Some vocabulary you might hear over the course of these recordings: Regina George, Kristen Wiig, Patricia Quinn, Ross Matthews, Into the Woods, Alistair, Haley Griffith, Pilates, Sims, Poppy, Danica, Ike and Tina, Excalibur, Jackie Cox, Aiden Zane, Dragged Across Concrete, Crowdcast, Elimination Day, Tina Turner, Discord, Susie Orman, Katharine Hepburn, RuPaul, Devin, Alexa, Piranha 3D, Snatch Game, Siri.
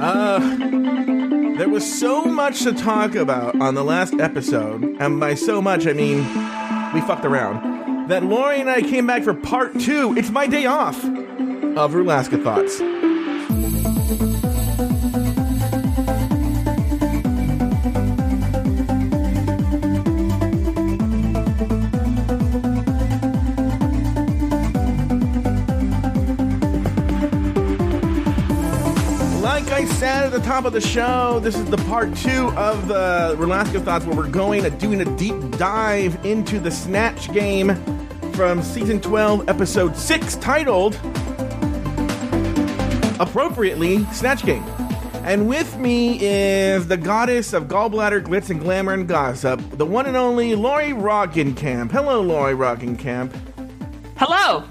There was so much to talk about on the last episode, and by so much, I mean we fucked around, that Lori and I came back for part two. It's my day off of Rulaska Thoughts. At the top of the show, this is the part two of the Rulaska Thoughts, where we're going and doing a deep dive into the Snatch Game from season 12, episode 6, titled, appropriately, Snatch Game. And with me is the goddess of gallbladder, glitz, and glamour and gossip, the one and only Lori Roggenkamp. Hello, Lori Roggenkamp. Hello.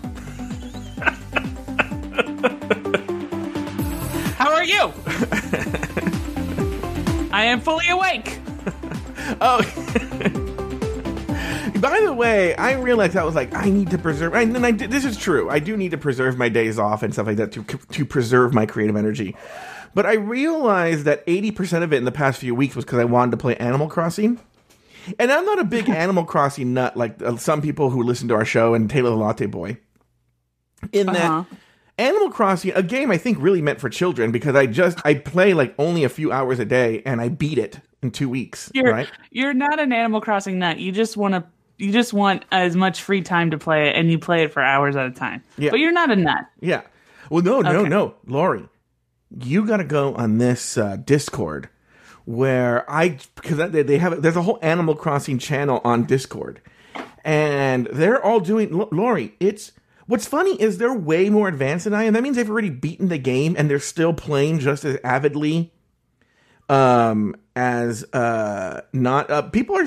How are you? I am fully awake. Oh. By the way, I realized I was like, I need to preserve. And then this is true. I do need to preserve my days off and stuff like that to preserve my creative energy. But I realized that 80% of it in the past few weeks was because I wanted to play Animal Crossing. And I'm not a big Animal Crossing nut like some people who listen to our show and Taylor the Latte Boy. In that... Animal Crossing, a game I think really meant for children, because I play like only a few hours a day and I beat it in 2 weeks. You're not an Animal Crossing nut. You just want as much free time to play it, and you play it for hours at a time. Yeah. But you're not a nut. Yeah. Well, no, Lori, you got to go on this Discord where there's a whole Animal Crossing channel on Discord, and they're all doing Lori. What's funny is they're way more advanced than I am. That means they've already beaten the game, and they're still playing just as avidly people are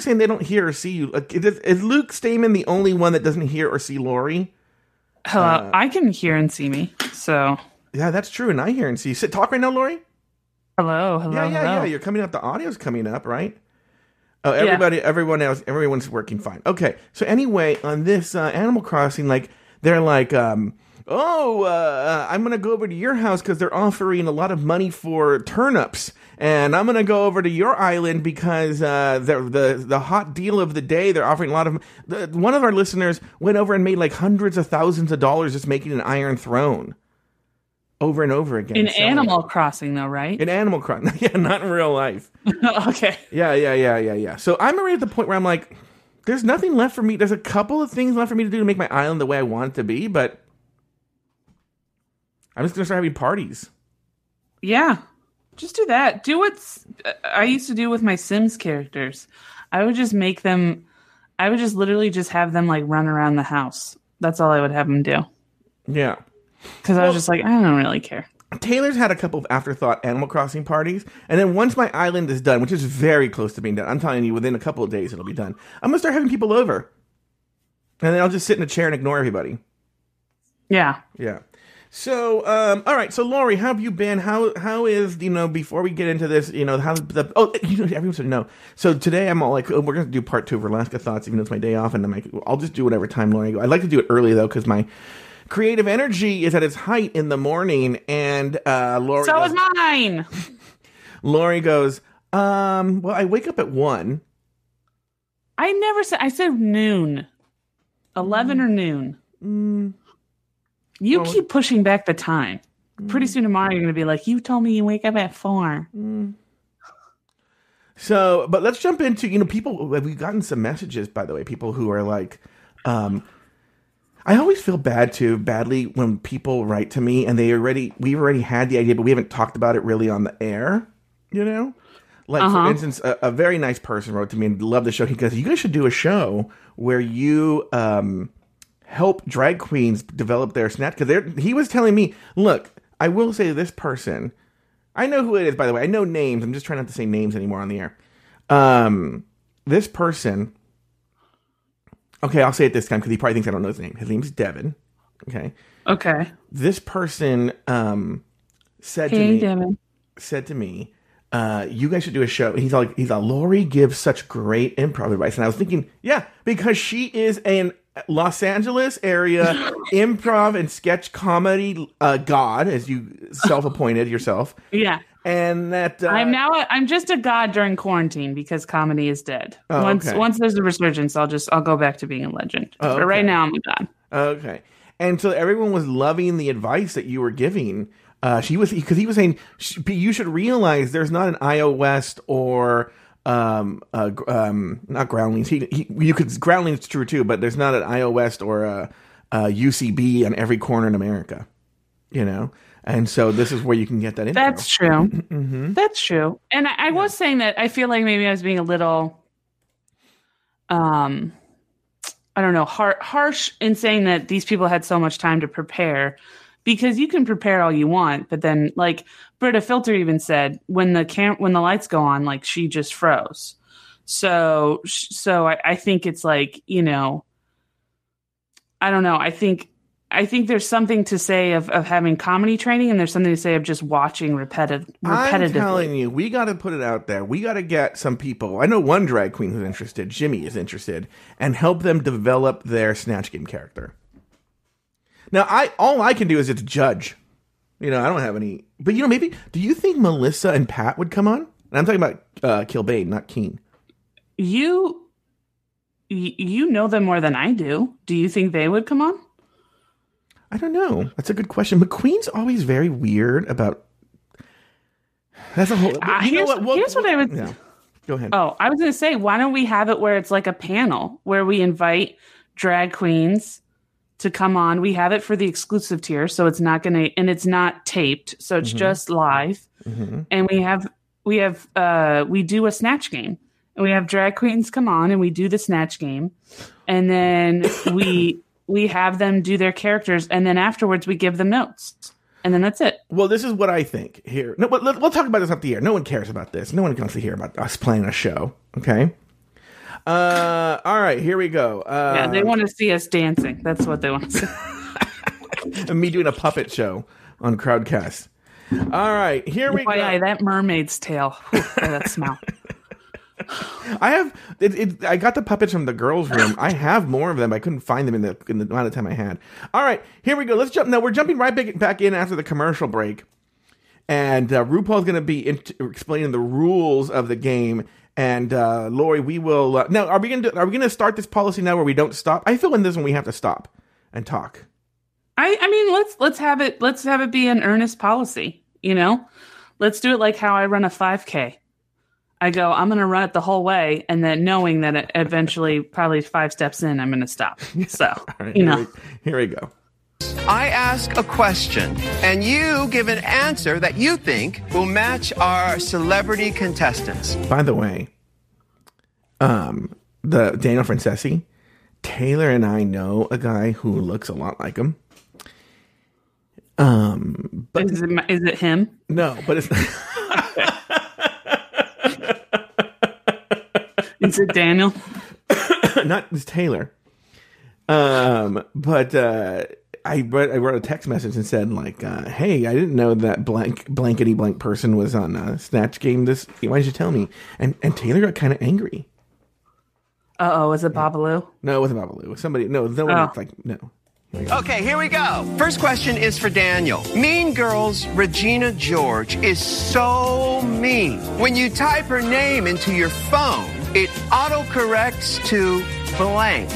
saying they don't hear or see you. Like, is Luke Stamen the only one that doesn't hear or see Lori? Hello, I can hear and see me, so... Yeah, that's true, and I hear and see you. Talk right now, Lori? Hello. Yeah, you're coming up. The audio's coming up, right? Oh, everybody, yeah. Everyone else, everyone's working fine. Okay, so anyway, on this Animal Crossing, like... They're like, I'm going to go over to your house because they're offering a lot of money for turnips. And I'm going to go over to your island because the hot deal of the day, they're offering a lot of... One of our listeners went over and made like hundreds of thousands of dollars just making an iron throne over and over again. In Animal Crossing, though, right? In Animal Crossing. Yeah, not in real life. Okay. Yeah. So I'm already at the point where I'm like... There's nothing left for me. There's a couple of things left for me to do to make my island the way I want it to be, but I'm just going to start having parties. Yeah. Just do that. Do what I used to do with my Sims characters. I would just have them like run around the house. That's all I would have them do. Yeah. Because I was just like, I don't really care. Taylor's had a couple of afterthought Animal Crossing parties, and then once my island is done, which is very close to being done, I'm telling you, within a couple of days it'll be done, I'm going to start having people over. And then I'll just sit in a chair and ignore everybody. Yeah. Yeah. So, all right, so Lori, how have you been? How is, before we get into this, everyone should know. So today I'm all like, we're going to do part two of Rulaska Thoughts, even though it's my day off, and I'm like, I'll just do whatever time Lori goes. I'd like to do it early, though, because my... creative energy is at its height in the morning, and Lori. So is mine. Lori goes, well, I wake up at 1. I never said. I said noon, 11 or noon. You keep pushing back the time. Pretty soon tomorrow, you're gonna be like, you told me you wake up at 4. So, but let's jump into people. We've gotten some messages, by the way, people who are like, I always feel badly when people write to me and we've already had the idea, but we haven't talked about it really on the air, Like, for instance, a very nice person wrote to me and loved the show. He goes, you guys should do a show where you help drag queens develop their snatch. Because he was telling me, look, I will say this person, I know who it is, by the way. I know names. I'm just trying not to say names anymore on the air. This person... Okay, I'll say it this time because he probably thinks I don't know his name. His name's Devin. Okay. This person said to me, you guys should do a show. And he's like, Lori gives such great improv advice. And I was thinking, yeah, because she is an Los Angeles area improv and sketch comedy god, as you self-appointed yourself. Yeah. And that I'm just a god during quarantine because comedy is dead. Oh, once there's a resurgence, I'll go back to being a legend. Oh, okay. But right now I'm a god. Okay. And so everyone was loving the advice that you were giving. He was saying you should realize there's not an IO West or not Groundlings. Groundlings true too, but there's not an IO West or a UCB on every corner in America, you know. And so this is where you can get that info. That's true. Mm-hmm. That's true. And I was saying that I feel like maybe I was being a little, I don't know, harsh in saying that these people had so much time to prepare, because you can prepare all you want, but then like Brita Filter even said, when the lights go on, like she just froze. So I think it's like, you know, I don't know. I think there's something to say of having comedy training, and there's something to say of just watching repetitively. I'm telling you, we got to put it out there. We got to get some people. I know one drag queen who's interested. Jimmy is interested, and help them develop their Snatch Game character. Now, all I can do is it's judge. You know, I don't have any. But, you know, maybe, do you think Melissa and Pat would come on? And I'm talking about Kilbane, not Keen. You know them more than I do. Do you think they would come on? I don't know. That's a good question. McQueen's always very weird about. That's a whole. Here's what I would. Yeah. Go ahead. Oh, I was going to say, why don't we have it where it's like a panel where we invite drag queens to come on? We have it for the exclusive tier, so it's not going to, and it's not taped, so it's just live. Mm-hmm. And we do a Snatch Game, and we have drag queens come on, and we do the Snatch Game, and then we have them do their characters, and then afterwards we give them notes, and then that's it. Well, this is what I think here. No, but we'll talk about this off the air. No one cares about this. No one wants to hear about us playing a show. Okay. All right, here we go. They want to see us dancing. That's what they want to see. And me doing a puppet show on Crowdcast. All right, here we go. That mermaid's tail. That smell. I got the puppets from the girls' room. I have more of them. I couldn't find them in the amount of time I had. All right, here we go. Let's jump. Now we're jumping right back in after the commercial break, and RuPaul's going to be explaining the rules of the game. And Lori, we will now. Are we going to start this policy now where we don't stop? I feel in this one we have to stop and talk. I mean, let's have it be an earnest policy. You know, let's do it like how I run a 5K. I go, I'm going to run it the whole way, and then knowing that it eventually, probably 5 steps in, I'm going to stop. So, right, you know. Here we go. I ask a question, and you give an answer that you think will match our celebrity contestants. By the way, the Daniel Franceschi, Taylor and I know a guy who looks a lot like him. But is it him? No, but it's not. Is it Daniel? Not it's Taylor. I wrote a text message and said, like, hey, I didn't know that blankety blank person was on Snatch Game. Why did you tell me? And Taylor got kind of angry. Uh-oh, was it Babalu? No, it wasn't Babalu. It was somebody. Okay, here we go. First question is for Daniel. Mean Girls' Regina George is so mean. When you type her name into your phone, it autocorrects to blank.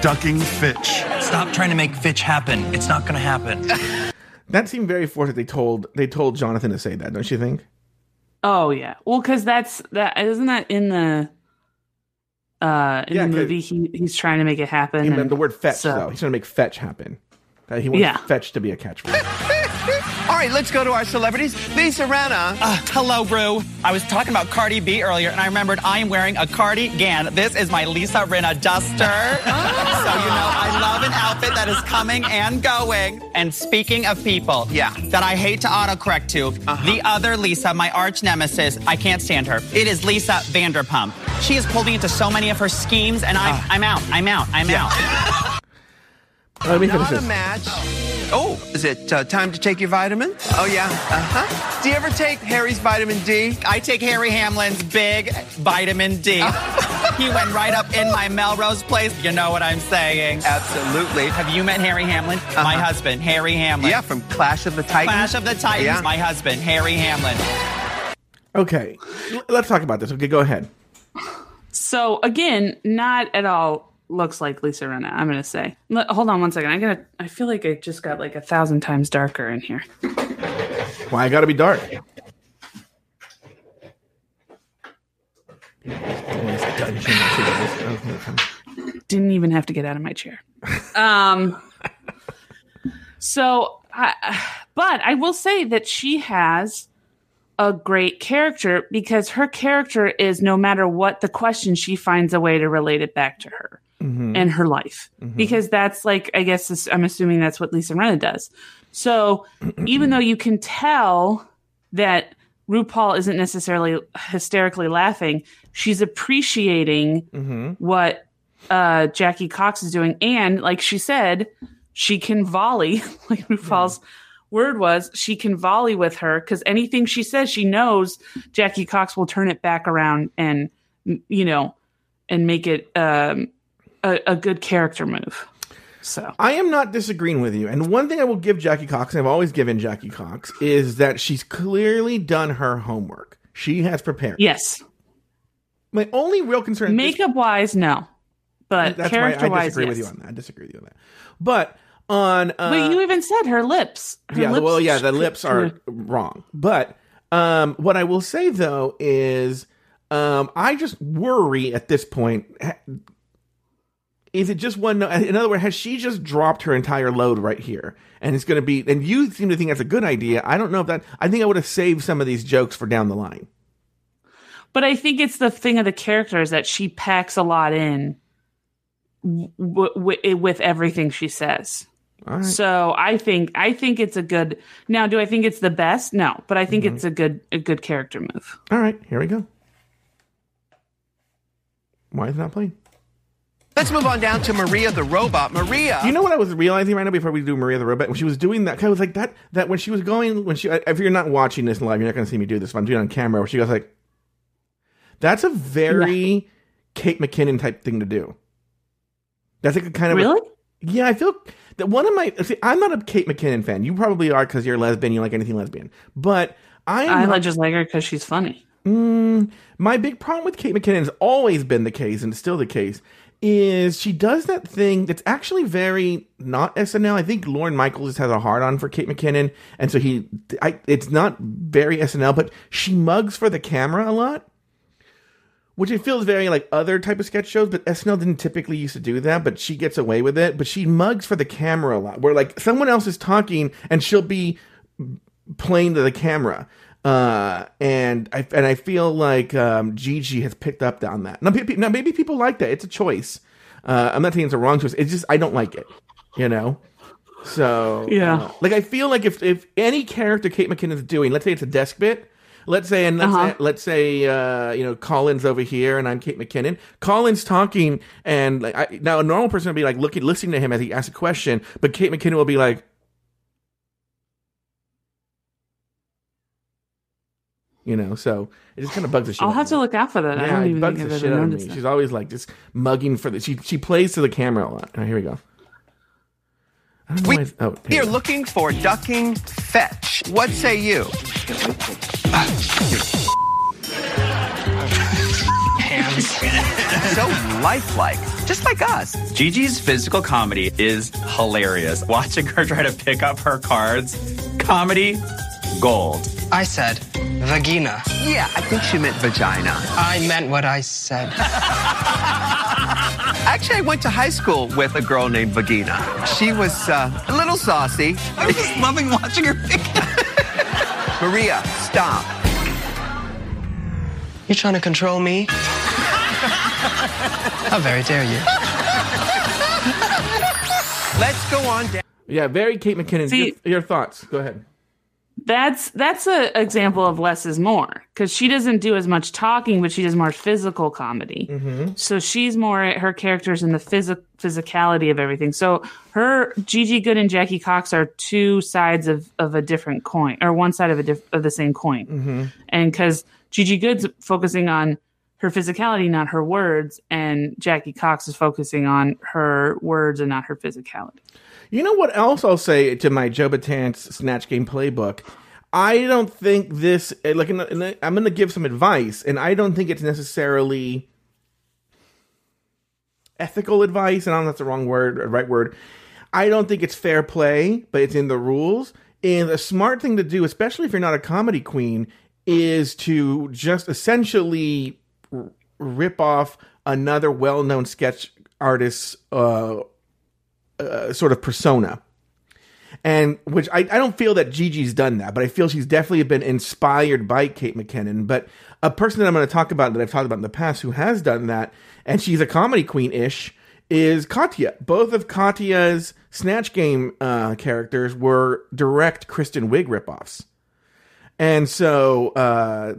Ducking Fitch. Stop trying to make Fitch happen. It's not going to happen. That seemed very forced. They told Jonathan to say that, don't you think? Oh yeah. Well, because isn't that in the. In the movie, he's trying to make it happen. And the word fetch, though. He's trying to make fetch happen. He wants fetch to be a catchphrase. All right, let's go to our celebrities. Lisa Rinna. Hello, Rue. I was talking about Cardi B earlier, and I remembered I am wearing a cardigan. This is my Lisa Rinna duster. So, you know, I love an outfit that is coming and going. And speaking of people that I hate to autocorrect to, the other Lisa, my arch nemesis, I can't stand her. It is Lisa Vanderpump. She has pulled me into so many of her schemes, and I'm out. Not a match. Oh, is it time to take your vitamin? Oh, yeah. Do you ever take Harry's vitamin D? I take Harry Hamlin's big vitamin D. He went right up in my Melrose Place. You know what I'm saying? Absolutely. Have you met Harry Hamlin? Uh-huh. My husband, Harry Hamlin. Yeah, from Clash of the Titans. Clash of the Titans. Yeah. My husband, Harry Hamlin. Okay, let's talk about this. Okay, go ahead. So, again, not at all looks like Lisa Rinna, I'm going to say. Hold on one second. I feel like I just got like 1,000 times darker in here. Why I got to be dark? Didn't even have to get out of my chair. But I will say that she has a great character, because her character is, no matter what the question, she finds a way to relate it back to her and her life, because that's like, I guess I'm assuming that's what Lisa Rinna does. So even though you can tell that RuPaul isn't necessarily hysterically laughing, she's appreciating what Jackie Cox is doing. And like she said, she can volley, like RuPaul's word was, she can volley with her, because anything she says, she knows Jackie Cox will turn it back around and, you know, and make it a good character move. So I am not disagreeing with you. And one thing I will give Jackie Cox, and I've always given Jackie Cox, is that she's clearly done her homework. She has prepared. Yes. My only real concern, makeup-wise, no, but character-wise, I disagree with you on that. I disagree with you on that. But on, but you even said her lips. The lips are wrong. But what I will say though is, I just worry at this point. Is it just one? In other words, has she just dropped her entire load right here? And it's going to be, and you seem to think that's a good idea. I don't know if that, I think I would have saved some of these jokes for down the line. But I think it's the thing of the character is that she packs a lot in with everything she says. All right. So I think it's a good, now do I think it's the best? No, but I think it's a good character move. All right, here we go. Why is it not playing? Let's move on down to Maria the Robot. Maria. You know what I was realizing right now before we do Maria the Robot? When she was doing that, I was like, that when she was going, if you're not watching this live, you're not going to see me do this, but I'm doing it on camera, where she goes like, that's a very Kate McKinnon type thing to do. That's like a kind of... Really? Yeah, I feel that one of my... See, I'm not a Kate McKinnon fan. You probably are because you're lesbian. You like anything lesbian. But I just like her because she's funny. My big problem with Kate McKinnon has always been the case, and it's still the case, is she does that thing that's actually very not SNL. I think Lorne Michaels has a hard-on for Kate McKinnon, and so it's not very SNL, but she mugs for the camera a lot, which it feels very like other type of sketch shows, but SNL didn't typically used to do that, but she gets away with it. But she mugs for the camera a lot, where like someone else is talking, and she'll be playing to the camera. And I feel like Gigi has picked up on that. Now maybe people like that. It's a choice. I'm not saying it's a wrong choice. It's just I don't like it, you know? So yeah. Like I feel like if any character Kate McKinnon is doing, let's say it's a desk bit, let's say you know, Colin's over here and I'm Kate McKinnon. Colin's talking and like now a normal person would be like listening to him as he asks a question, but Kate McKinnon will be like, you know, so it just kind of bugs the shit out of me. I'll have to look out for that. Yeah, I don't even think I've ever noticed that. She's always like just mugging for this. She plays to the camera a lot. All right, here we go. We're looking for ducking fetch. What say you? So lifelike, just like us. Gigi's physical comedy is hilarious. Watching her try to pick up her cards, comedy gold. I said vagina. Yeah, I think she meant vagina. I meant what I said. Actually, I went to high school with a girl named Vagina. She was a little saucy. I'm just loving watching her pick up. Maria, stop. You're trying to control me? How very dare you? Let's go on down. Yeah, very Kate McKinnon. See, your thoughts. Go ahead. That's an example of less is more, because she doesn't do as much talking, but she does more physical comedy. Mm-hmm. So she's more her character's in the physicality of everything. So her Gigi Goode and Jackie Cox are two sides of a different coin, or one side of the same coin. Mm-hmm. And because Gigi Goode's focusing on her physicality, not her words. And Jackie Cox is focusing on her words and not her physicality. You know what else I'll say to my Joe Batant's Snatch Game playbook? I don't think this, like, I'm going to give some advice, and I don't think it's necessarily ethical advice, and I don't know if that's the wrong word, right word. I don't think it's fair play, but it's in the rules. And the smart thing to do, especially if you're not a comedy queen, is to just essentially rip off another well-known sketch artist's sort of persona. And which I don't feel that Gigi's done that, but I feel she's definitely been inspired by Kate McKinnon. But a person that I'm going to talk about that I've talked about in the past who has done that, and she's a comedy queen-ish, is Katya. Both of Katya's Snatch Game characters were direct Kristen Wiig ripoffs. And so,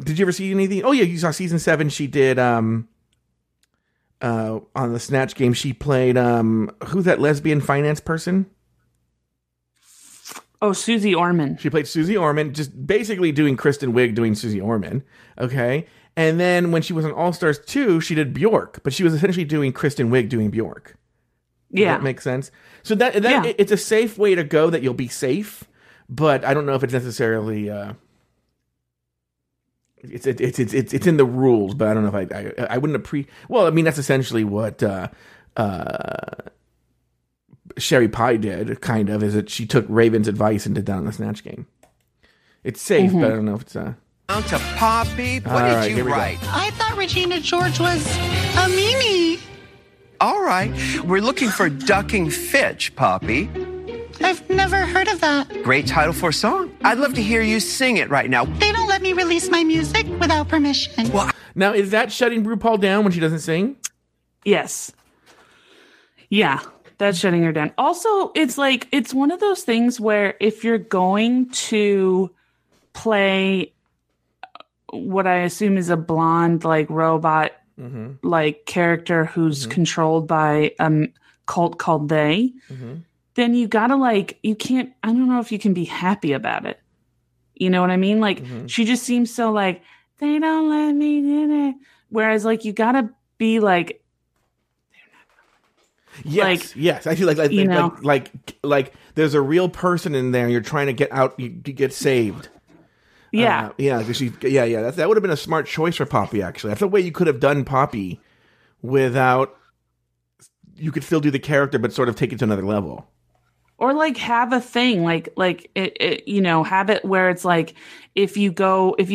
did you ever see anything? Oh, yeah, you saw season 7. She did, on the Snatch Game, she played, who's that lesbian finance person? Oh, Susie Orman. She played Susie Orman, just basically doing Kristen Wiig doing Susie Orman, okay? And then when she was on All Stars 2, she did Bjork, but she was essentially doing Kristen Wiig doing Bjork. Yeah. Does that make sense? So that yeah. It's a safe way to go that you'll be safe, but I don't know if it's necessarily... It's in the rules, but I don't know if I wouldn't well, I mean, that's essentially what... Sherry Pie did, kind of, is that she took Raven's advice and did that on the Snatch Game. It's safe, but I don't know if it's Down to Poppy. What did you write? I thought Regina George was a meanie. All right. We're looking for Ducking Fitch, Poppy. I've never heard of that. Great title for a song. I'd love to hear you sing it right now. They don't let me release my music without permission. Well, now, is that shutting RuPaul down when she doesn't sing? Yes. Yeah. That's shutting her down. Also, it's like, it's one of those things where if you're going to play what I assume is a blonde, like, robot, like, character who's controlled by a cult called They, then you gotta, like, you can't, I don't know if you can be happy about it. You know what I mean? Like, she just seems so, like, they don't let me do it. Whereas, like, you gotta be, like, Yes. I feel like there's a real person in there. And you're trying to get out. You get saved. Yeah, yeah. That would have been a smart choice for Poppy. Actually, that's the way you could have done Poppy, without. You could still do the character, but sort of take it to another level. Or like have a thing, like it, you know, have it where it's like if you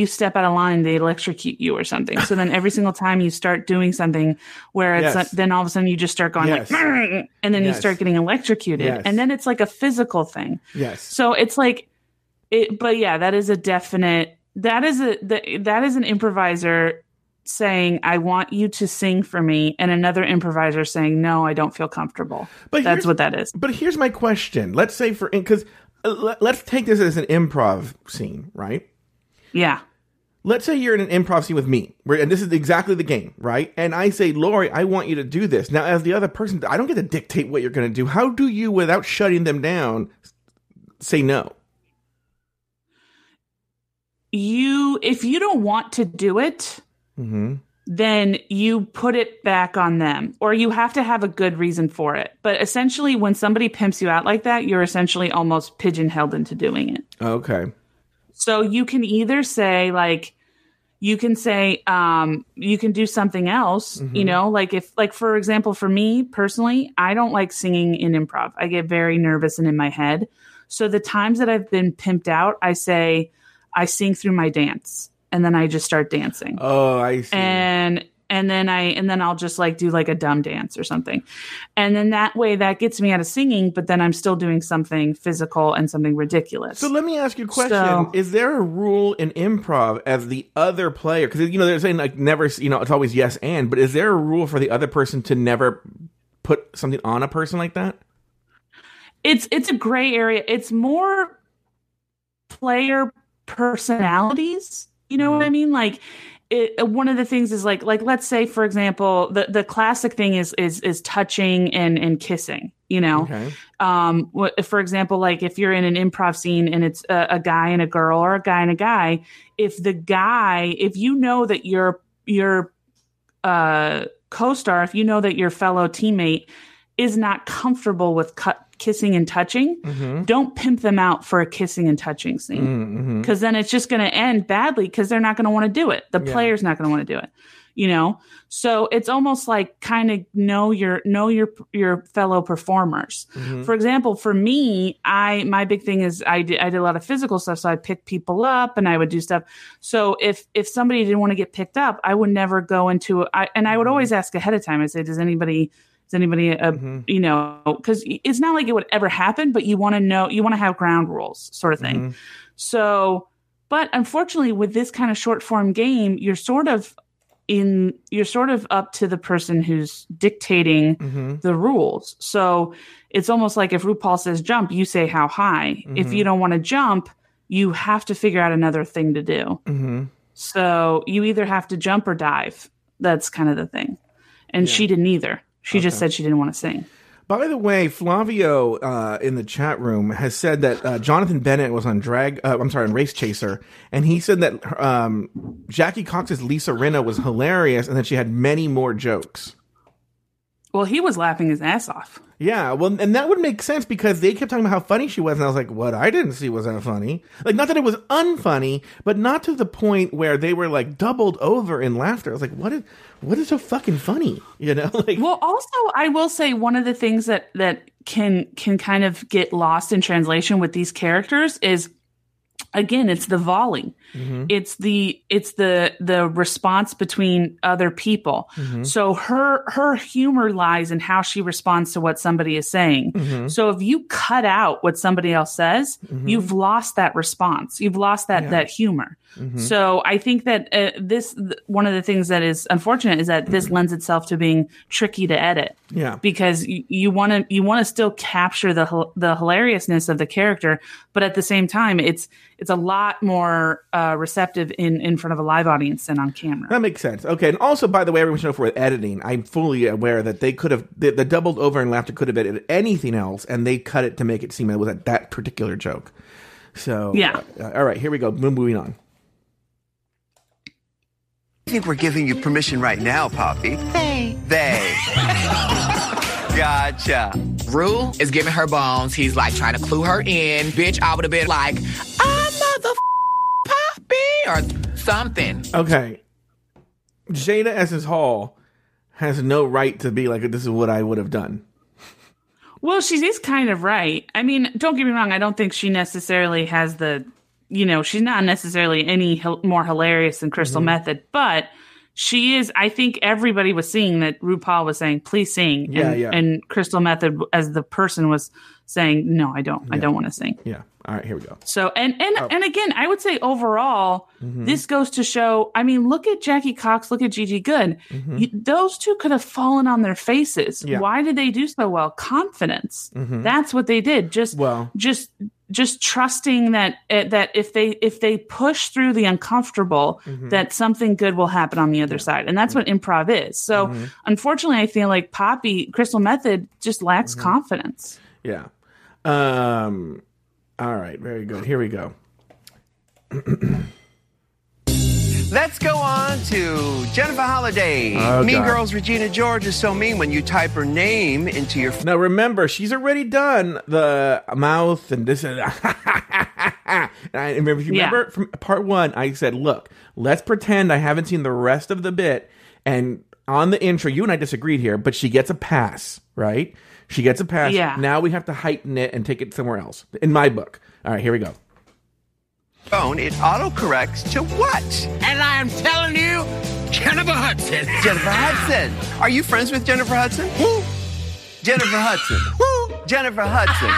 step out of line, they electrocute you or something. So then every single time you start doing something where it's then all of a sudden you just start going like, and then you start getting electrocuted, and then it's like a physical thing. Yes. So it's like, but yeah, that is a definite. That is an improviser saying, I want you to sing for me, and another improviser saying, no, I don't feel comfortable. But that's what that is. But here's my question. Let's say let's take this as an improv scene, right? Yeah. Let's say you're in an improv scene with me, and this is exactly the game, right? And I say, Lori, I want you to do this. Now, as the other person, I don't get to dictate what you're going to do. How do you, without shutting them down, say no? If you don't want to do it... then you put it back on them, or you have to have a good reason for it. But essentially, when somebody pimps you out like that, you're essentially almost pigeonholed into doing it. Okay. So you can either say, like, you can do something else, you know, like for example, for me personally, I don't like singing in improv. I get very nervous and in my head. So the times that I've been pimped out, I sing through my dance. And then I just start dancing. Oh, I see. And then I'll just like do like a dumb dance or something. And then that way that gets me out of singing, but then I'm still doing something physical and something ridiculous. So let me ask you a question. Is there a rule in improv as the other player? Because, you know, they're saying like never, you know, it's always yes and, but is there a rule for the other person to never put something on a person like that? It's a gray area. It's more player personalities. You know what I mean? Like, one of the things is like let's say, for example, the classic thing is touching and kissing. You know, for example, like if you're in an improv scene and it's a guy and a girl or a guy and a guy, if you know that your co-star, if you know that your fellow teammate is not comfortable with kissing and touching, mm-hmm. don't pimp them out for a kissing and touching scene. Because mm-hmm. then it's just going to end badly because they're not going to want to do it. The player's not going to want to do it. You know, so it's almost like kind of know your fellow performers. Mm-hmm. For example, for me, my big thing is I did a lot of physical stuff. So I picked people up and I would do stuff. So if somebody didn't want to get picked up, I would never go into and I would always ask ahead of time. I say, does anybody, mm-hmm. you know, because it's not like it would ever happen, but you want to know, you want to have ground rules sort of thing. Mm-hmm. So, but unfortunately with this kind of short form game, you're sort of up to the person who's dictating mm-hmm. the rules. So it's almost like if RuPaul says jump, you say how high. Mm-hmm. If you don't want to jump, you have to figure out another thing to do. Mm-hmm. So you either have to jump or dive. That's kind of the thing. And she didn't either. She just said she didn't want to sing. By the way, Flavio in the chat room has said that Jonathan Bennett was on Race Chaser, and he said that Jackie Cox's Lisa Rinna was hilarious and that she had many more jokes. Well, he was laughing his ass off. Yeah, well, and that would make sense because they kept talking about how funny she was, and I was like, what I didn't see was that funny. Like, not that it was unfunny, but not to the point where they were, like, doubled over in laughter. I was like, what is so fucking funny, you know? Like, well, also, I will say one of the things that can kind of get lost in translation with these characters is, again, it's the volleying. Mm-hmm. It's the response between other people. Mm-hmm. So her humor lies in how she responds to what somebody is saying. Mm-hmm. So if you cut out what somebody else says, mm-hmm. you've lost that response. You've lost that humor. Mm-hmm. So I think that one of the things that is unfortunate is that this mm-hmm. lends itself to being tricky to edit. Yeah, because you want to still capture the hilariousness of the character, but at the same time, it's a lot more receptive in front of a live audience than on camera. That makes sense. Okay, and also, by the way, everyone should know for editing, I'm fully aware that they could have the doubled over and laughter could have edited anything else, and they cut it to make it seem it was at that particular joke. So yeah, all right, here we go. Moving on. I think we're giving you permission right now, Poppy. They. Gotcha. Rue is giving her bones. He's like trying to clue her in. Bitch, I would have been like, I'm Poppy or something. Okay. Jada Essence Hall has no right to be like, this is what I would have done. Well, she is kind of right. I mean, don't get me wrong. I don't think she necessarily has she's not necessarily any more hilarious than Crystal mm-hmm. Method, but she is. I think everybody was seeing that RuPaul was saying, please sing. And, and Crystal Method as the person was saying, no, I don't. Yeah. I don't want to sing. Yeah. All right. Here we go. So, and again, I would say overall, mm-hmm. this goes to show, I mean, look at Jackie Cox, look at Gigi Goode. Mm-hmm. Those two could have fallen on their faces. Yeah. Why did they do so well? Confidence. Mm-hmm. That's what they did. Just trusting that if they push through the uncomfortable, mm-hmm. that something good will happen on the other side. And that's mm-hmm. what improv is. So mm-hmm. unfortunately, I feel like Crystal Method just lacks mm-hmm. confidence. Yeah. All right. Very good. Here we go. Let's go on to Jennifer Holliday. Oh, Mean Girls Regina George is so mean when you type her name into your... Now, remember, she's already done the mouth and this and... Remember from part one, I said, look, let's pretend I haven't seen the rest of the bit. And on the intro, you and I disagreed here, but she gets a pass, right? She gets a pass. Yeah. Now we have to heighten it and take it somewhere else. In my book. All right, here we go. Phone, it autocorrects to what? And I am telling you, Jennifer Hudson. Jennifer Hudson. Are you friends with Jennifer Hudson? Who? Jennifer Hudson. Who? Jennifer Hudson.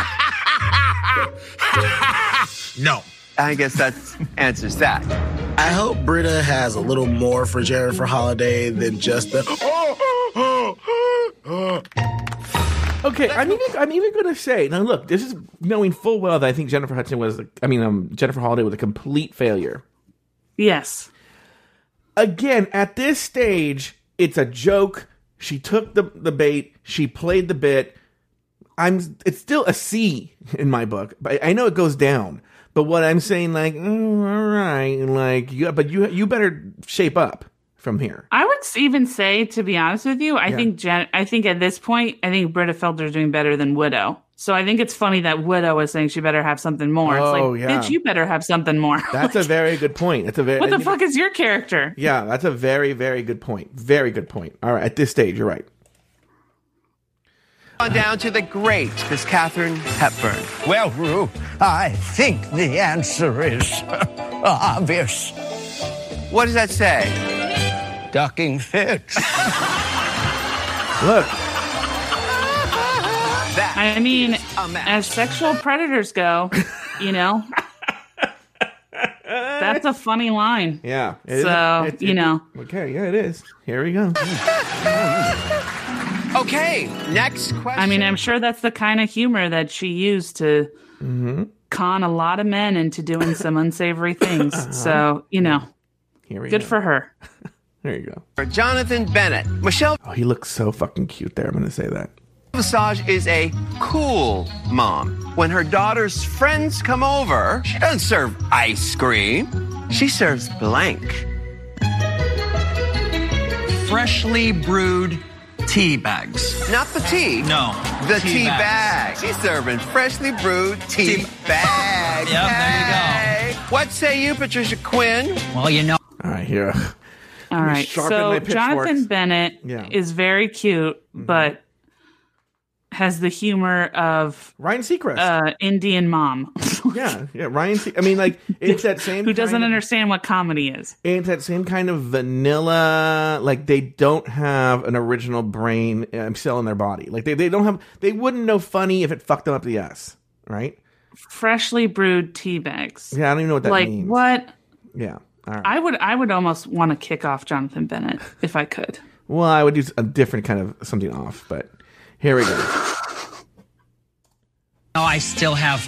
No. I guess that answers that. I hope Brita has a little more for Jennifer Holliday than just the... Okay, I'm even going to say, now look, this is knowing full well that I think Jennifer Holliday was a complete failure. Yes. Again, at this stage, it's a joke. She took the bait. She played the bit. It's still a C in my book. But I know it goes down. But what I'm saying, like, all right, like, but you better shape up. from here. I would even say, to be honest with you, I think at this point, I think Brita Filter is doing better than Widow. So I think it's funny that Widow is saying she better have something more. Oh, it's like, bitch, you better have something more. That's a very good point. What the fuck is your character? Yeah, that's a very, very good point. Very good point. All right, at this stage, you're right. On down to the great Miss Katharine Hepburn. Well, Rue, I think the answer is obvious. What does that say? Ducking fish. Look. I mean, as sexual predators go, you know, that's a funny line. Yeah. It is. Okay, yeah, it is. Here we go. Okay, next question. I mean, I'm sure that's the kind of humor that she used to con a lot of men into doing some unsavory things. So, you know, Here we go. Good for her. There you go. For Jonathan Bennett. Michelle. Oh, he looks so fucking cute there. I'm going to say that. Visage is a cool mom. When her daughter's friends come over, she doesn't serve ice cream. She serves blank. Freshly brewed tea bags. Not the tea. No. The tea bags. She's serving freshly brewed tea bags. Yep, hey. There you go. What say you, Patricia Quinn? Well, you know. All right, here. All right, so Jonathan Bennett is very cute, but has the humor of Ryan Seacrest, Indian mom. yeah, Ryan. I mean, like, it's that same. Who doesn't understand what comedy is? It's that same kind of vanilla. Like, they don't have an original brain cell in their body. Like, they don't have. They wouldn't know funny if it fucked them up the ass, right? Freshly brewed tea bags. Yeah, I don't even know what that means. Like what? Yeah, all right. I would almost want to kick off Jonathan Bennett if I could. Well, I would do a different kind of something off, but. Here we go. Oh, I still have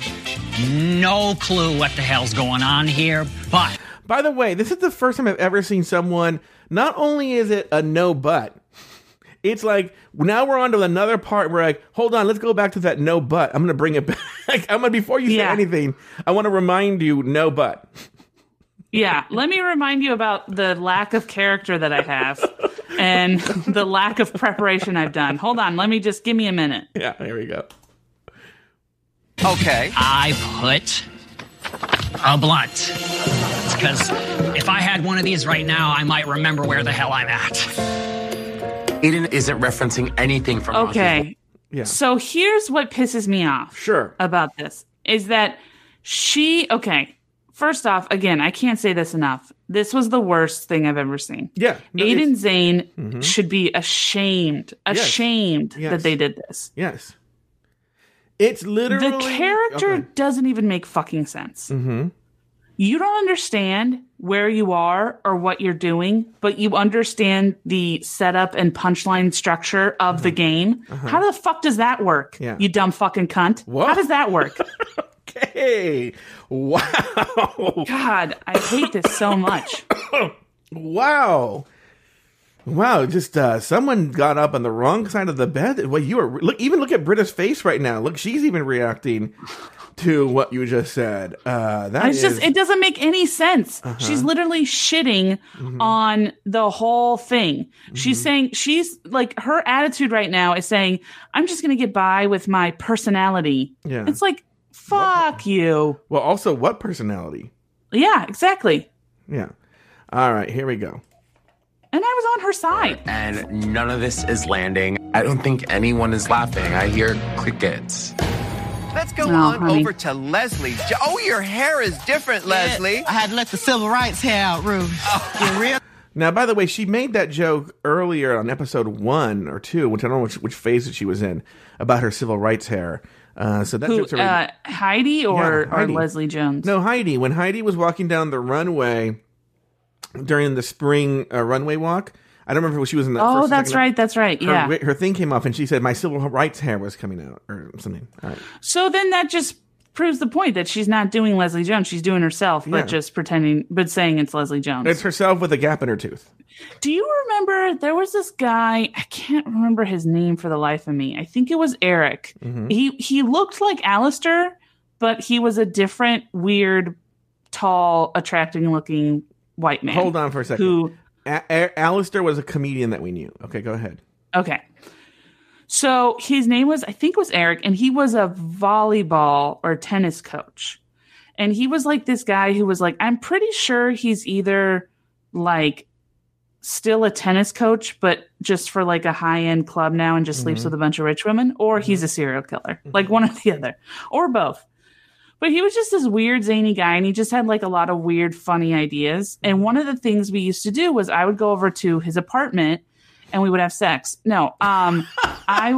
no clue what the hell's going on here, but... By the way, this is the first time I've ever seen someone, not only is it a no but, it's like, now we're on to another part where like, hold on, let's go back to that no but. I'm going to bring it back. Before you say anything, I want to remind you, no but. Yeah, let me remind you about the lack of character that I have. And the lack of preparation I've done. Hold on, give me a minute. Yeah, here we go. Okay. I put a blunt. It's because if I had one of these right now, I might remember where the hell I'm at. Eden isn't referencing anything from Aussie. Yeah. So here's what pisses me off. Sure. About this is that she, first off, again, I can't say this enough. This was the worst thing I've ever seen. Yeah. No, Aiden Zane should be ashamed that they did this. Yes. It's literally... The character doesn't even make fucking sense. Mm-hmm. You don't understand where you are or what you're doing, but you understand the setup and punchline structure of the game. Uh-huh. How the fuck does that work, you dumb fucking cunt? What? How does that work? Okay. Wow. God, I hate this so much. Wow. Just someone got up on the wrong side of the bed. Well, you were look at Brita's face right now. Look, she's even reacting to what you just said. It doesn't make any sense. Uh-huh. She's literally shitting on the whole thing. Mm-hmm. She's saying her attitude right now is saying, "I'm just going to get by with my personality." Yeah. It's like, fuck you. Well, also, what personality? Yeah, exactly. Yeah. All right, here we go. And I was on her side. And none of this is landing. I don't think anyone is laughing. I hear crickets. Let's go over to Leslie. Oh, your hair is different, Leslie. Yeah, I had to let the civil rights hair out, Rue. Oh. Real. Now, by the way, she made that joke earlier on episode 1 or 2, which I don't know which phase that she was in, about her civil rights hair. So that's Heidi or Leslie Jones? No, Heidi. When Heidi was walking down the runway during the spring runway walk, I don't remember what she was in that. Oh, that's right. Yeah, her thing came off, and she said, "My civil rights hair was coming out," or something. All right. So then that just proves the point that she's not doing Leslie Jones; she's doing herself, but just pretending, but saying it's Leslie Jones. It's herself with a gap in her tooth. Do you remember there was this guy? I can't remember his name for the life of me. I think it was Eric. Mm-hmm. He looked like Alistair, but he was a different, weird, tall, attracting-looking white man. Hold on for a second. Who Alistair was a comedian that we knew. Okay, go ahead. Okay. So his name was, I think it was Eric, and he was a volleyball or tennis coach. And he was like this guy who was like, I'm pretty sure he's either like still a tennis coach, but just for like a high-end club now and just sleeps with a bunch of rich women, or he's a serial killer, like one or the other, or both. But he was just this weird, zany guy, and he just had like a lot of weird, funny ideas. And one of the things we used to do was I would go over to his apartment and we would have sex. No, I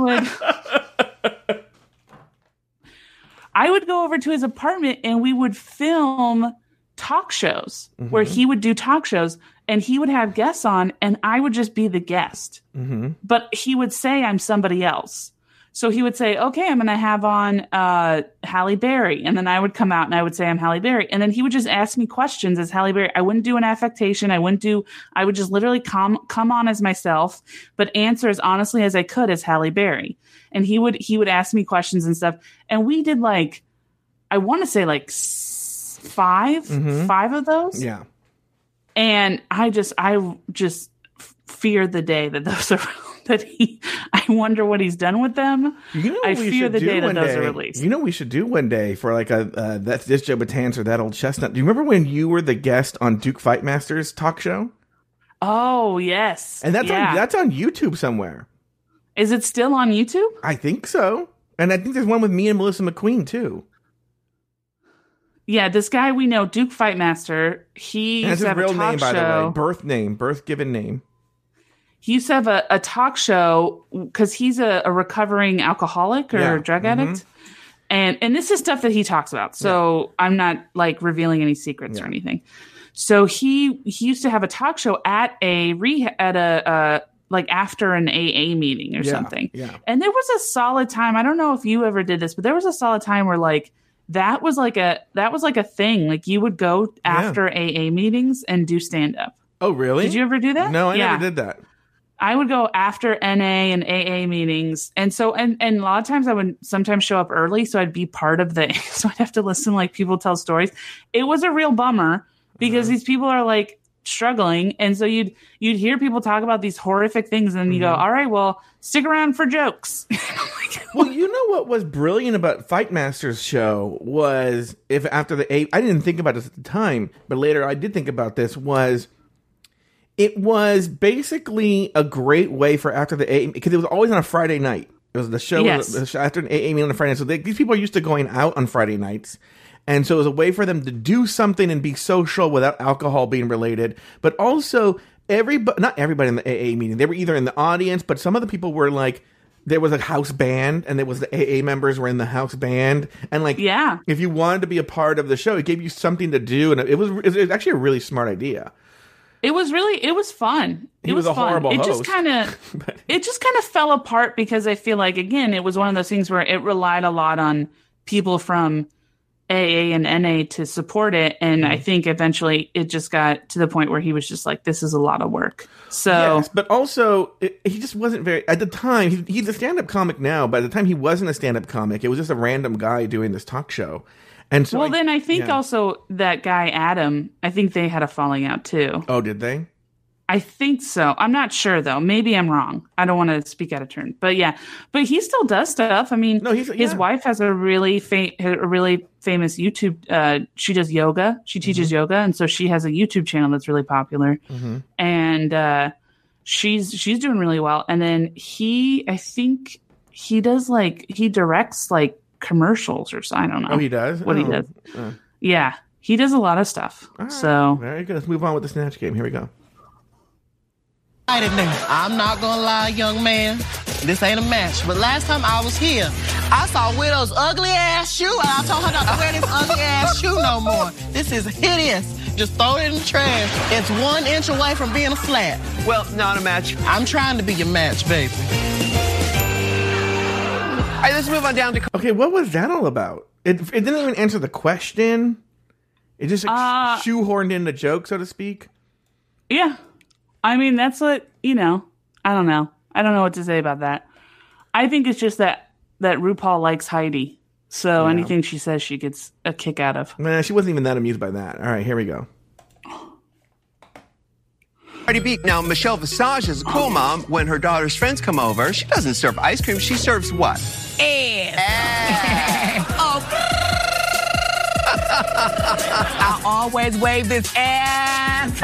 would go over to his apartment and we would film talk shows where he would do talk shows and he would have guests on and I would just be the guest. But he would say, I'm somebody else. So he would say, okay, I'm going to have on Halle Berry. And then I would come out and I would say, I'm Halle Berry. And then he would just ask me questions as Halle Berry. I wouldn't do an affectation. I would just literally come on as myself, but answer as honestly as I could as Halle Berry. And he would ask me questions and stuff. And we did like, I want to say like five of those. Yeah. And I just fear the day that those are I wonder what he's done with them. You know, I fear the day that those are released. You know what we should do one day for like a that's this Joe Batanz or that old chestnut. Do you remember when you were the guest on Duke Fightmaster's talk show? Oh yes, and that's on YouTube somewhere. Is it still on YouTube? I think so, and I think there's one with me and Melissa McQueen too. Yeah, this guy we know, Duke Fightmaster. He has a real name, by the way. Birth given name. He used to have a talk show because he's a recovering alcoholic or drug addict. And this is stuff that he talks about. So I'm not like revealing any secrets or anything. So he used to have a talk show at like after an AA meeting or something. Yeah. And there was a solid time. I don't know if you ever did this, but there was a solid time where like, that was like a thing. Like you would go after AA meetings and do stand up. Oh, really? Did you ever do that? No, I never did that. I would go after NA and AA meetings. And so, and a lot of times I would sometimes show up early. So I'd be part of so I'd have to listen, like people tell stories. It was a real bummer because these people are like struggling. And so you'd hear people talk about these horrific things and you go, all right, well stick around for jokes. Well, you know, what was brilliant about Fightmaster's show was if after I didn't think about this at the time, but later I did think about this it was basically a great way for after the AA, because it was always on a Friday night. It was the show after an AA meeting on a Friday night. So these people are used to going out on Friday nights. And so it was a way for them to do something and be social without alcohol being related. But also, not everybody in the AA meeting. They were either in the audience, but some of the people were like, there was a house band, and there was the AA members were in the house band. And like, if you wanted to be a part of the show, it gave you something to do. And it was actually a really smart idea. It was fun. It was a horrible host. It just kind of fell apart because I feel like, again, it was one of those things where it relied a lot on people from AA and NA to support it. And I think eventually it just got to the point where he was just like, this is a lot of work. So, yes, but also he just wasn't very, at the time, he's a stand-up comic now, but at the time he wasn't a stand-up comic. It was just a random guy doing this talk show. And so also that guy, Adam, I think they had a falling out too. Oh, did they? I think so. I'm not sure though. Maybe I'm wrong. I don't want to speak out of turn, but he still does stuff. I mean, his wife has a really famous YouTube. She does yoga. She teaches yoga. And so she has a YouTube channel that's really popular and, she's doing really well. And then he directs like commercials or so. I don't know. Oh, he does? He does. Yeah. He does a lot of stuff. Right. So very good. Let's move on with the Snatch Game. Here we go. I'm not gonna lie, young man. This ain't a match. But last time I was here, I saw Widow's ugly ass shoe and I told her not to wear this ugly ass shoe no more. This is hideous. Just throw it in the trash. It's 1 inch away from being a slap. Well, not a match. I'm trying to be your match, baby. All right, let's move on down to... Okay, what was that all about? It didn't even answer the question. It just shoehorned in the joke, so to speak. Yeah. I mean, that's what, you know, I don't know. I don't know what to say about that. I think it's just that RuPaul likes Heidi. So anything she says, she gets a kick out of. Nah, she wasn't even that amused by that. All right, here we go. Cardi B. Now, Michelle Visage is a cool mom. When her daughter's friends come over, she doesn't serve ice cream. She serves what? Ass. I always wave this ass.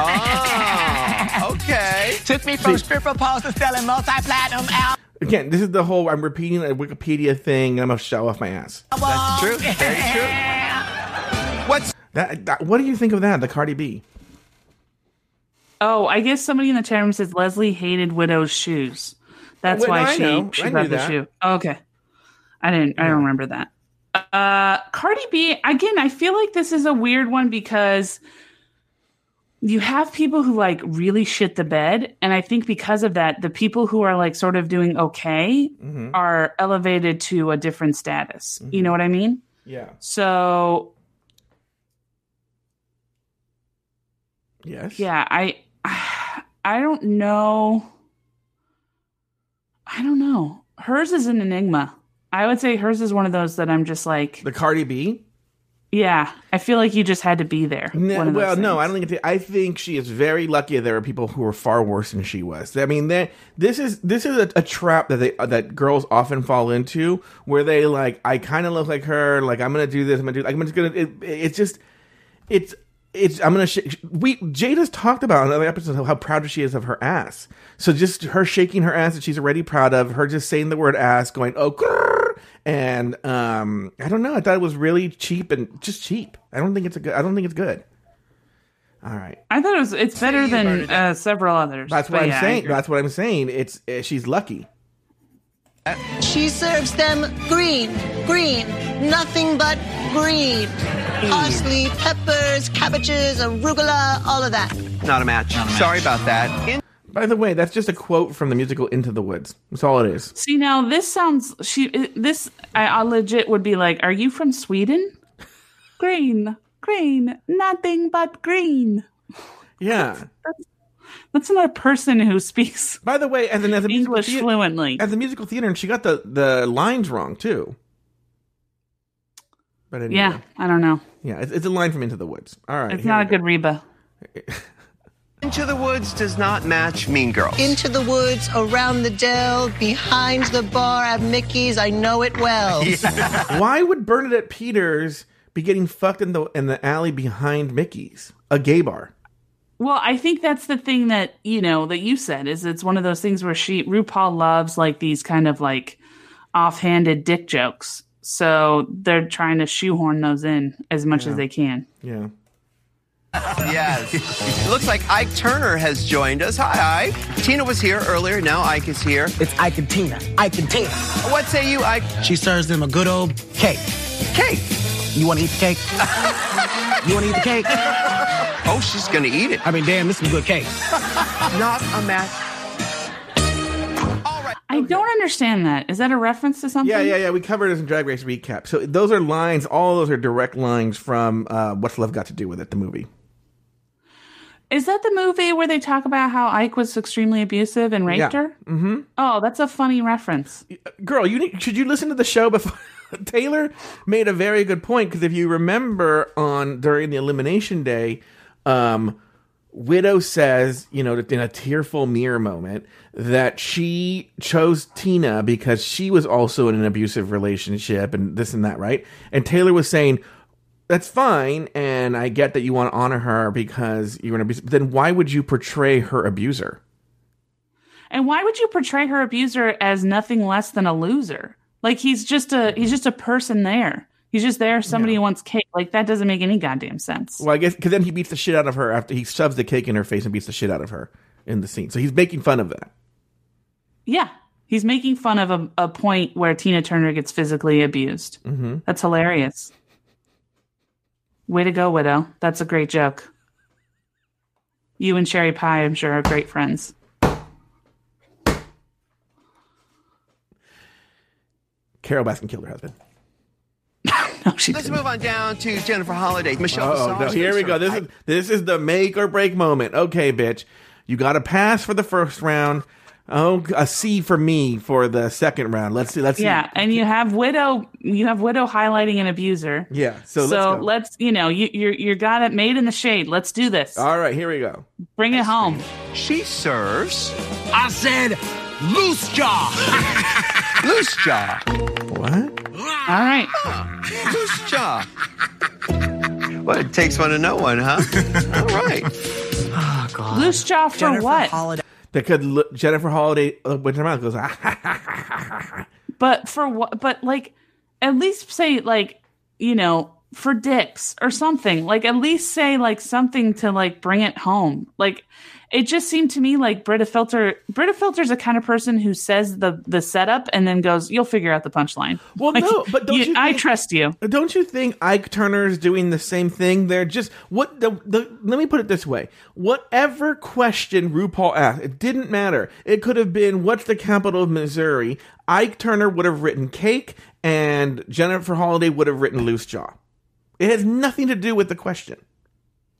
Oh, okay. Took me from stripper poles to selling multi-platinum albums. Again, this is the whole, I'm repeating a Wikipedia thing, and I'm going to show off my ass. That's true. Very true. What's that? What do you think of that, the Cardi B? Oh, I guess somebody in the chat room says Leslie hated Widow's shoes. That's why she bought the shoe. Oh, okay. I don't remember that. Cardi B, again, I feel like this is a weird one because you have people who like really shit the bed. And I think because of that, the people who are like sort of doing okay are elevated to a different status. Mm-hmm. You know what I mean? Yeah. So. Yes. Yeah. I don't know. I don't know. Hers is an enigma. I would say hers is one of those that I'm just like. The Cardi B? Yeah, I feel like you just had to be there. No, well, no, I don't think. I think she is very lucky. There are people who are far worse than she was. I mean, this is a trap that that girls often fall into, where they like, I kind of look like her. Like I'm gonna do this. Jada's talked about in other episodes how proud she is of her ass. So just her shaking her ass that she's already proud of. Her just saying the word ass, going oh. Grrr. And I don't know. I thought it was really cheap and just cheap. I don't think it's good. All right. I thought it's better than several others. That's what I'm saying. That's what I'm saying. She's lucky. She serves them green, nothing but green. Parsley, peppers, cabbages, arugula, all of that. Not a match. Sorry about that. By the way, that's just a quote from the musical Into the Woods. That's all it is. See, now this sounds... I legit would be like, are you from Sweden? Green, nothing but green. Yeah. That's not a person who speaks By the way, as a English fluently. As a musical theater, and she got the lines wrong, too. But anyway. Yeah, I don't know. Yeah, it's a line from Into the Woods. All right. It's not a good Reba. Into the Woods does not match Mean Girls. Into the woods, around the dell, behind the bar at Mickey's, I know it well. Yeah. Why would Bernadette Peters be getting fucked in the alley behind Mickey's? A gay bar. Well, I think that's the thing that, you know, that you said, is it's one of those things where RuPaul loves like these kind of like offhanded dick jokes. So they're trying to shoehorn those in as much as they can. Yeah. Yes. It looks like Ike Turner has joined us. Hi, Ike. Tina was here earlier. Now Ike is here. It's Ike and Tina. Ike and Tina. What say you, Ike? She serves them a good old cake. Cake? You want to eat the cake? You want to eat the cake? Oh, she's going to eat it. I mean, damn, this is a good cake. Not a match. I don't understand that. Is that a reference to something? Yeah. We covered this in Drag Race Recap. So those are lines. All those are direct lines from What's Love Got to Do With It, the movie. Is that the movie where they talk about how Ike was extremely abusive and raped her? Mm-hmm. Oh, that's a funny reference. Girl, should you listen to the show before? Taylor made a very good point, because if you remember during the Elimination Day, Widow says, you know, in a tearful mirror moment, that she chose Tina because she was also in an abusive relationship and this and that, right? And Taylor was saying, that's fine, and I get that you want to honor her because you're an abusive, then why would you portray her abuser? And why would you portray her abuser as nothing less than a loser? Like, he's just a person there. He's just there. Somebody wants cake. Like, that doesn't make any goddamn sense. Well, I guess because then he beats the shit out of her after he shoves the cake in her face and beats the shit out of her in the scene. So he's making fun of that. Yeah. He's making fun of a point where Tina Turner gets physically abused. Mm-hmm. That's hilarious. Way to go, Widow. That's a great joke. You and Sherry Pie, I'm sure, are great friends. Carole Baskin killed her husband. No, let's move on down to Jennifer Holliday. Michelle Visage. No, here we go. This is the make or break moment. Okay, bitch. You got a pass for the first round. Oh, a C for me for the second round. Let's see. Yeah, and you have widow highlighting an abuser. Yeah. So let's you're got it made in the shade. Let's do this. All right, here we go. Bring it home. She serves. I said, loose jaw. Loose jaw. What? All right. Huh. Loose jaw. Well, it takes one to know one, huh? All right. Oh God. Loose jaw for Jennifer what? Holiday. Jennifer Holliday went to her mouth goes, ah, ha, ha, ha, ha, ha. But for what? But like, at least say like, for dicks or something. Like at least say like something to like bring it home. Like it just seemed to me like Brita Filter's the kind of person who says the setup and then goes, you'll figure out the punchline. Well, like, no, but don't you think, I trust you. Don't you think Ike Turner's doing the same thing? They're just let me put it this way. Whatever question RuPaul asked, it didn't matter. It could have been, what's the capital of Missouri? Ike Turner would have written cake and Jennifer Holliday would have written loose jaw. It has nothing to do with the question.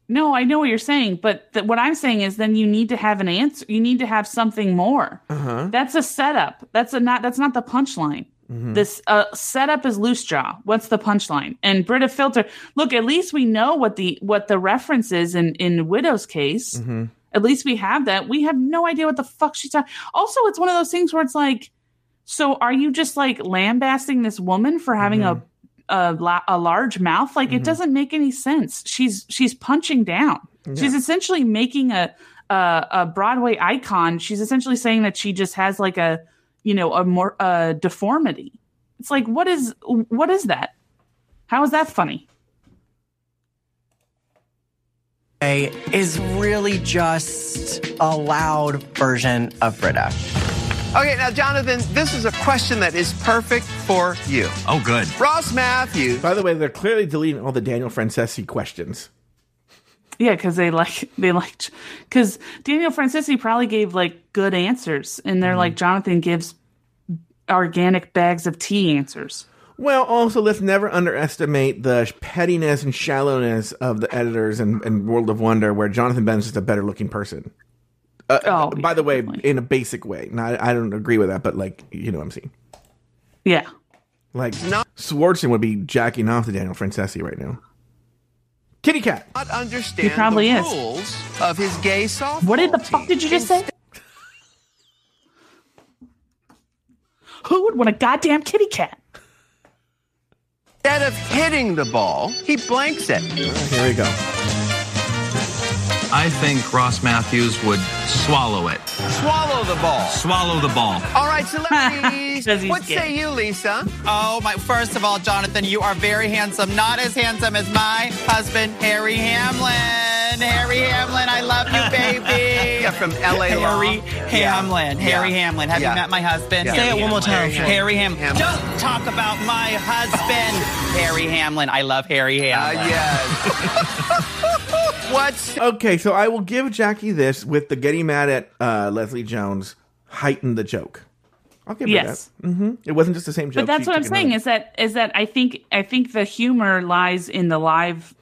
No, I know what you're saying, but what I'm saying is then you need to have an answer. You need to have something more. Uh-huh. That's a setup. That's not the punchline. Mm-hmm. This setup is loose jaw. What's the punchline? And Brita Filter, look, at least we know what the reference is in Widow's case. Mm-hmm. At least we have that. We have no idea what the fuck she's talking. Also, it's one of those things where it's like, so are you just like lambasting this woman for having mm-hmm. a large mouth, like mm-hmm. it doesn't make any sense. She's punching down. Yeah. She's essentially making a Broadway icon. She's essentially saying that she just has like a deformity. It's like what is that? How is that funny? Is really just a loud version of Brita. Okay, now, Jonathan, this is a question that is perfect for you. Oh, good. Ross Matthews. By the way, they're clearly deleting all the Daniel Franceschi questions. Yeah, because because Daniel Franceschi probably gave, like, good answers. And they're like, Jonathan gives organic bags of tea answers. Well, also, let's never underestimate the pettiness and shallowness of the editors in World of Wonder, where Jonathan Ben's just a better-looking person. By the way, definitely. In a basic way. Not, I don't agree with that, but like, you know what I'm saying. Yeah. Like, Swartzen would be jacking off to Daniel Franceschi right now. Kitty cat. Not understand he probably the is. Rules of his gay softball. What the fuck did you just say? Who would want a goddamn kitty cat? Instead of hitting the ball, he blanks it. Here we go. I think Ross Matthews would swallow it. Swallow the ball. Swallow the ball. All right, celebrities. What say you, Lisa? Oh, my! First of all, Jonathan, you are very handsome. Not as handsome as my husband, Harry Hamlin. Harry Hamlin, I love you, baby. Yeah, from L.A. Harry Hamlin. Yeah. Harry Hamlin. Have you met my husband? Yeah. Say it one more time. Harry Hamlin. Don't talk about my husband. Harry Hamlin. I love Harry Hamlin. Yes. What's... Okay, so I will give Jackie this with the getting mad at Leslie Jones heightened the joke. I'll give her that. Mm-hmm. It wasn't just the same joke. But that's what I'm saying is that I think the humor lies in the live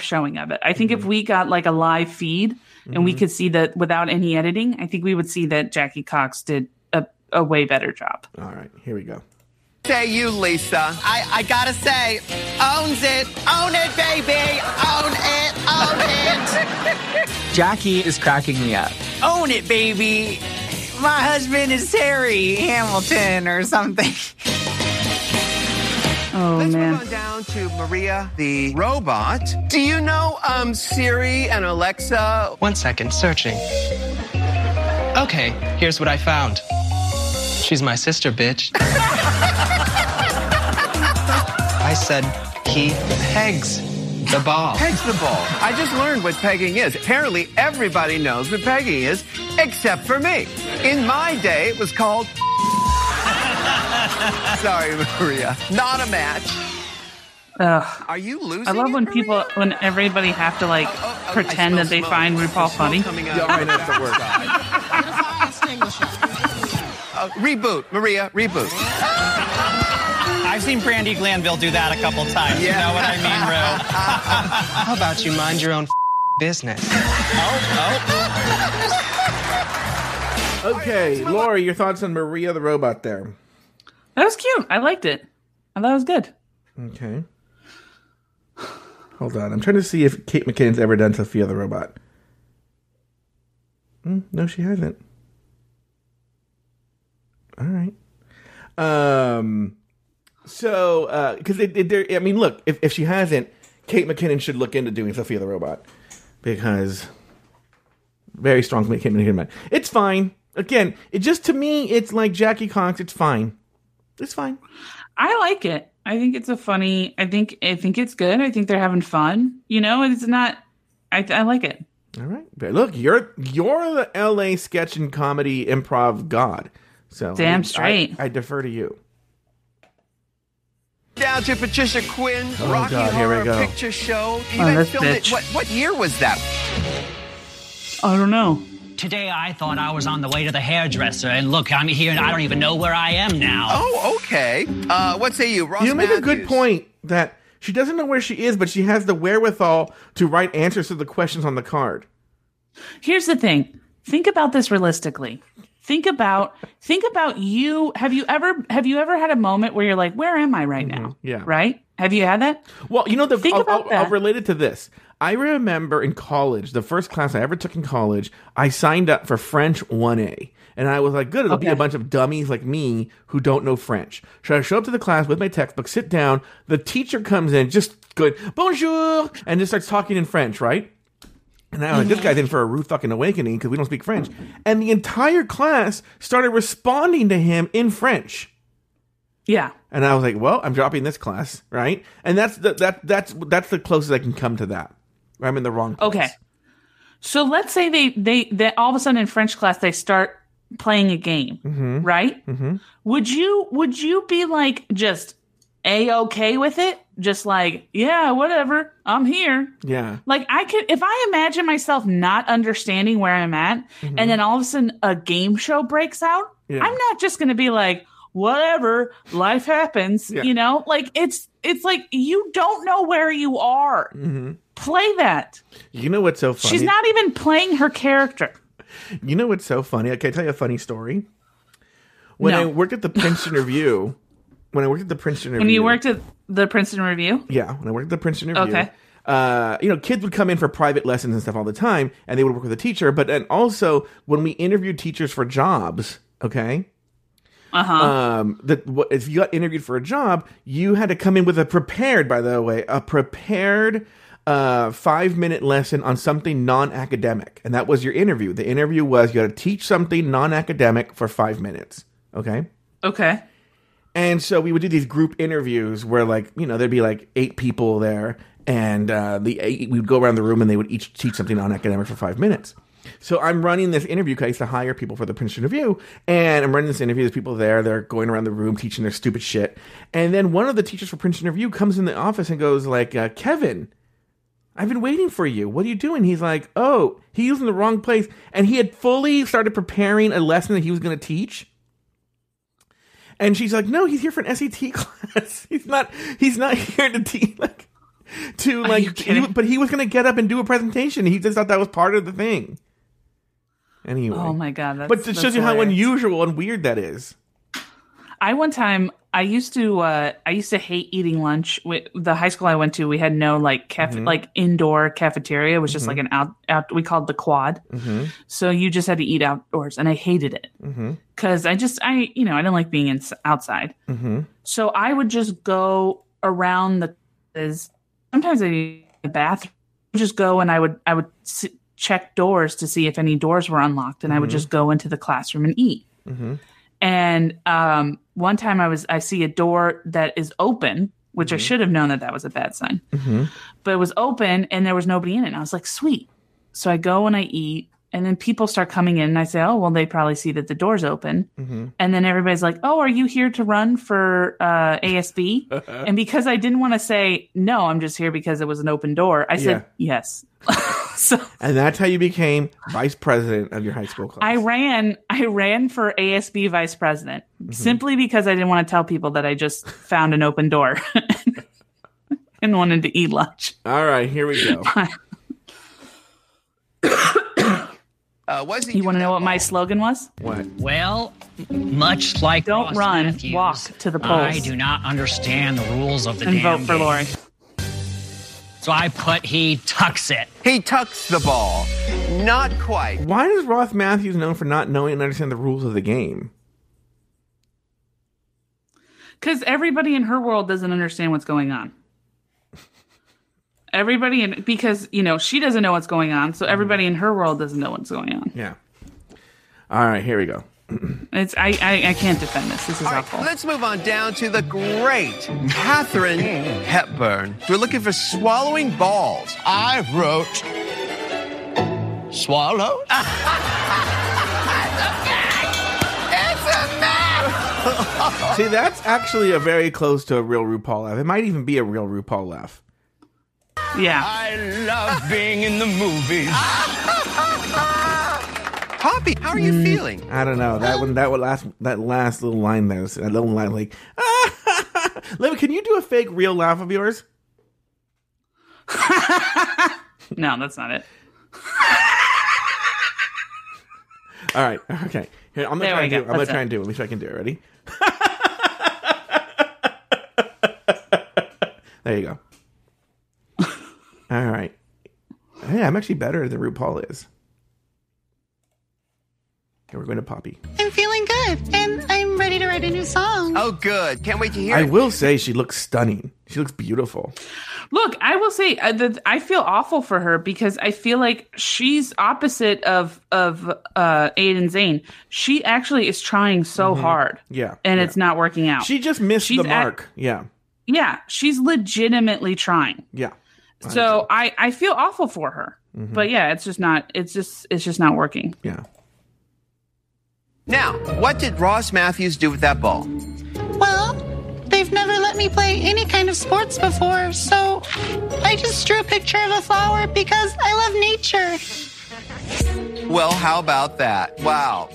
showing of it. I think if we got like a live feed and we could see that without any editing, I think we would see that Jackie Cox did a way better job. All right, here we go. Say you, Lisa. I gotta say, owns it. Own it, baby. Own it. Own it. Jackie is cracking me up. Own it, baby. My husband is Terry Hamilton or something. Oh, Let's move on down to Maria the Robot. Do you know Siri and Alexa? 1 second, searching. Okay, here's what I found. She's my sister, bitch. I said he pegs the ball. Pegs the ball. I just learned what pegging is. Apparently, everybody knows what pegging is, except for me. In my day, it was called... Sorry, Maria. Not a match. Ugh. Are you losing? I love when everybody have to like pretend that they find RuPaul funny. Yeah, right, that's the word. Reboot, Maria, reboot. I've seen Brandi Glanville do that a couple times. Yeah. You know what I mean, Ru? How about you mind your own business? Oh, Okay, Lori, your thoughts on Maria the Robot there. That was cute. I liked it. I thought it was good. Okay. Hold on. I'm trying to see if Kate McKinnon's ever done Sophia the Robot. No, she hasn't. All right. So, because I mean, look, if she hasn't, Kate McKinnon should look into doing Sophia the Robot. Because very strong Kate McKinnon. It's fine. Again, it just, to me, it's like Jackie Cox. It's fine. It's fine. I like it. I think it's a funny, I think it's good. I think they're having fun. You know, it's not, I like it. All right. But look, you're the LA sketch and comedy improv god. So damn straight. I defer to you. Down to Patricia Quinn, Rocky Horror Picture Show. You guys filmed it. What year was that? I don't know. Today I thought I was on the way to the hairdresser, and look, I'm here, and I don't even know where I am now. Oh, okay. What say you, Ross Matthews? You make a good point that she doesn't know where she is, but she has the wherewithal to write answers to the questions on the card. Here's the thing. Think about this realistically. Think about you. Have you ever had a moment where you're like, where am I right now? Yeah. Right? Have you had that? Well, you know, I'll relate it to this. I remember in college, the first class I ever took in college, I signed up for French 1A. And I was like, good, it'll be a bunch of dummies like me who don't know French. So I show up to the class with my textbook, sit down. The teacher comes in, just going, bonjour, and just starts talking in French, right? And I was like, this guy's in for a rude fucking awakening because we don't speak French. And the entire class started responding to him in French. Yeah. And I was like, well, I'm dropping this class, right? And that's the closest I can come to that. I'm in the wrong place. Okay. So let's say they all of a sudden in French class they start playing a game, right? Mm-hmm. Would you be like just A-okay with it? Just like, yeah, whatever, I'm here. Yeah. Like I could, if I imagine myself not understanding where I'm at, and then all of a sudden a game show breaks out, I'm not just going to be like, whatever, life happens, you know? Like it's like, you don't know where you are. Mm-hmm. Play that. You know what's so funny? She's not even playing her character. You know what's so funny? I can tell you a funny story. I worked at the Princeton Review... When you worked at the Princeton Review? Yeah, when I worked at the Princeton Review. Okay. You know, kids would come in for private lessons and stuff all the time, and they would work with a teacher. But and also, when we interviewed teachers for jobs, okay? If you got interviewed for a job, you had to come in with a prepared 5-minute lesson on something non-academic. And that was your interview. The interview was you had to teach something non-academic for 5 minutes, okay? Okay. And so we would do these group interviews where, like, you know, there'd be like 8 people there, and we would go around the room and they would each teach something non-academic for 5 minutes. So I'm running this interview because I used to hire people for the Princeton Review, and I'm running this interview. There's people there. They're going around the room teaching their stupid shit. And then one of the teachers for Princeton Review comes in the office and goes like, Kevin, I've been waiting for you. What are you doing? He's like, oh, he was in the wrong place. And he had fully started preparing a lesson that he was going to teach. And she's like, no, he's here for an SAT class. He's not here to teach. Like, but he was going to get up and do a presentation. He just thought that was part of the thing. Anyway. Oh my God. But it shows you how unusual and weird that is. I used to hate eating lunch. The high school I went to, we had no like indoor cafeteria. It was just like an out. We called the quad. Mm-hmm. So you just had to eat outdoors, and I hated it because I didn't like being outside. Mm-hmm. So I would just go around sometimes I'd eat in the bathroom. I'd just go and I would check doors to see if any doors were unlocked, and I would just go into the classroom and eat. Mm-hmm. And one time I see a door that is open, which I should have known that was a bad sign. Mm-hmm. But it was open and there was nobody in it. And I was like, sweet. So I go and I eat, and then people start coming in, and I say, oh, well, they probably see that the door's open. Mm-hmm. And then everybody's like, oh, are you here to run for ASB? And because I didn't want to say, no, I'm just here because it was an open door, I said, yes. So, and that's how you became vice president of your high school class. I ran for ASB vice president simply because I didn't want to tell people that I just found an open door and wanted to eat lunch. All right, here we go. You want to know what my slogan was? What? Well, much like don't Ross run, Matthews, walk to the polls. I do not understand the rules of the and damn vote for game. Lori. So I put he tucks it. He tucks the ball. Not quite. Why is Ross Matthews known for not knowing and understanding the rules of the game? Because everybody in her world doesn't understand what's going on. Everybody in, because, you know, she doesn't know what's going on, so everybody in her world doesn't know what's going on. Yeah. All right, here we go. It's I can't defend this. This is awful. Right, let's move on down to the great Katharine Hepburn. We're looking for swallowing balls. I wrote swallow. It's a match. It's a match. See, that's actually a very close to a real RuPaul laugh. It might even be a real RuPaul laugh. Yeah. I love being in the movies. Poppy, how are you feeling? I don't know. That last little line there, that little line like, ah. Liv, can you do a fake real laugh of yours? No, that's not it. All right. Okay. Here, I'm gonna try and do it. Let me see if I can do it. Ready? There you go. All right. Hey, I'm actually better than RuPaul is. Okay, we're going to Poppy. I'm feeling good, and I'm ready to write a new song. Oh, good. Can't wait to hear it. I will say she looks stunning. She looks beautiful. Look, I will say that I feel awful for her because I feel like she's opposite of Aiden Zane. She actually is trying so hard. Yeah. And it's not working out. She just missed the mark. Yeah. Yeah. She's legitimately trying. Yeah. So I feel awful for her. Mm-hmm. But yeah, it's just not working. Yeah. Now, what did Ross Matthews do with that ball? Well, they've never let me play any kind of sports before, so I just drew a picture of a flower because I love nature. Well, how about that? Wow.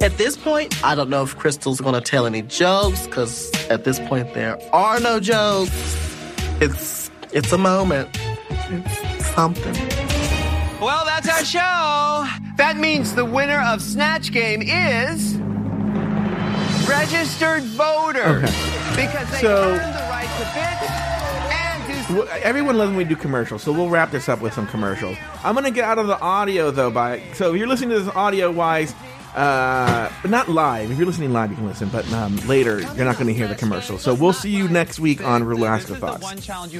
At this point, I don't know if Crystal's going to tell any jokes, because at this point there are no jokes. It's a moment. It's something. Well, that's our show. That means the winner of Snatch Game is registered voter. Okay. Because they earned the right to pick and do. Everyone loves when we do commercials, so we'll wrap this up with some commercials. I'm going to get out of the audio, though. So if you're listening to this audio-wise, but not live. If you're listening live, you can listen. But later, you're not going to hear the commercial. So we'll see you next week on Rulaska Thoughts.